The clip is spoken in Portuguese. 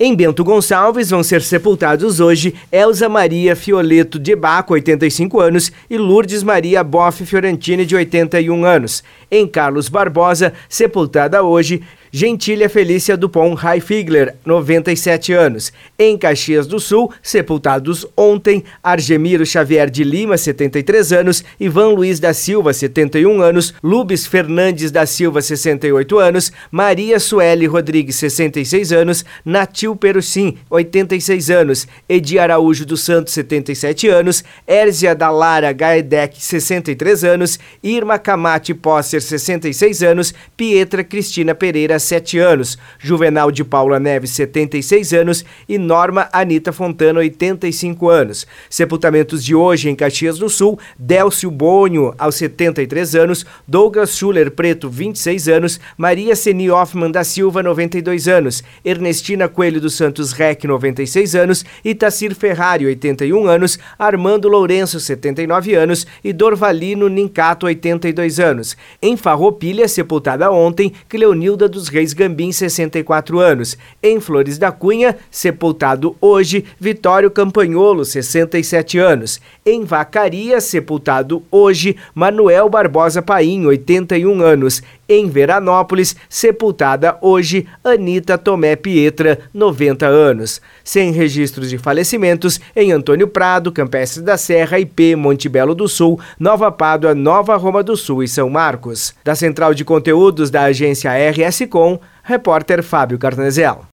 Em Bento Gonçalves vão ser sepultados hoje Elza Maria Fioleto de Baco, 85 anos, e Lourdes Maria Boffi Fiorentini, de 81 anos. Em Carlos Barbosa, sepultada hoje, Gentilha Felícia Dupom Raifigler, 97 anos. Em Caxias do Sul, sepultados ontem, Argemiro Xavier de Lima, 73 anos, Ivan Luiz da Silva, 71 anos, Lubis Fernandes da Silva, 68 anos, Maria Sueli Rodrigues, 66 anos, Natil Perussim, 86 anos, Edi Araújo dos Santos, 77 anos, Hérzia Dallara Gaedec, 63 anos, Irma Camate Poster, 66 anos, Pietra Cristina Pereira, 7 anos, Juvenal de Paula Neves, 76 anos, e Norma Anita Fontana, 85 anos. Sepultamentos de hoje em Caxias do Sul: Délcio Bonho, aos 73 anos, Douglas Schuler Preto, 26 anos, Maria Seni Hoffman da Silva, 92 anos, Ernestina Coelho dos Santos Rec, 96 anos, Itacir Ferrari, 81 anos, Armando Lourenço, 79 anos, e Dorvalino Nincato, 82 anos. Em Farroupilha, sepultada ontem, Cleonilda dos Reis Gambim, 64 anos. Em Flores da Cunha, sepultado hoje, Vitório Campanholo, 67 anos. Em Vacaria, sepultado hoje, Manuel Barbosa Paim, 81 anos. Em Veranópolis, sepultada hoje, Anita Tomé Pietra, 90 anos. Sem registros de falecimentos, em Antônio Prado, Campestre da Serra, IP, Montebello do Sul, Nova Pádua, Nova Roma do Sul e São Marcos. Da Central de Conteúdos da agência RS Com, repórter Fábio Carnezel.